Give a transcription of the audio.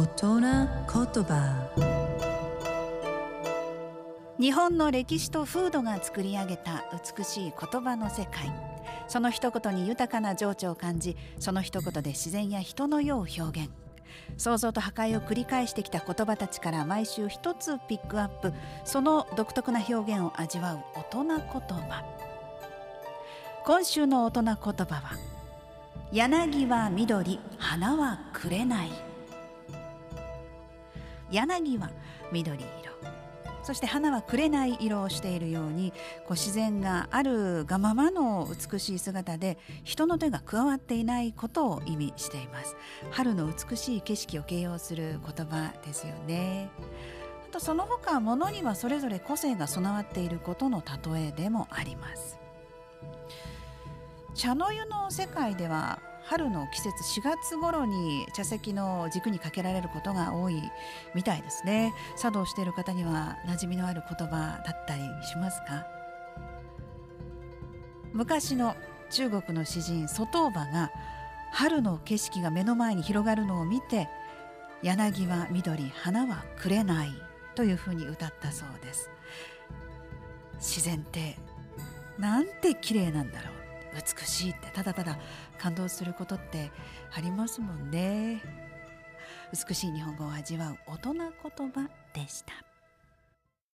大人言葉。日本の歴史と風土が作り上げた美しい言葉の世界。その一言に豊かな情緒を感じ、その一言で自然や人の世を表現。創造と破壊を繰り返してきた言葉たちから毎週一つピックアップ、その独特な表現を味わう大人言葉。今週の大人言葉は、柳は緑、花は紅。柳は緑色、そして花は紅色をしているように、自然があるがままの美しい姿で、人の手が加わっていないことを意味しています。春の美しい景色を形容する言葉ですよね。あとその他、物にはそれぞれ個性が備わっていることの例えでもあります。茶の湯の世界では、春の季節4月頃に茶席の軸にかけられることが多いみたいですね。茶道している方には馴染みのある言葉だったりしますか？昔の中国の詩人蘇東馬が、春の景色が目の前に広がるのを見て、柳は緑、花は紅というふうに歌ったそうです。自然ってなんて綺麗なんだろう、美しいって、ただただ感動することってありますもんね。美しい日本語を味わう大人言葉でした。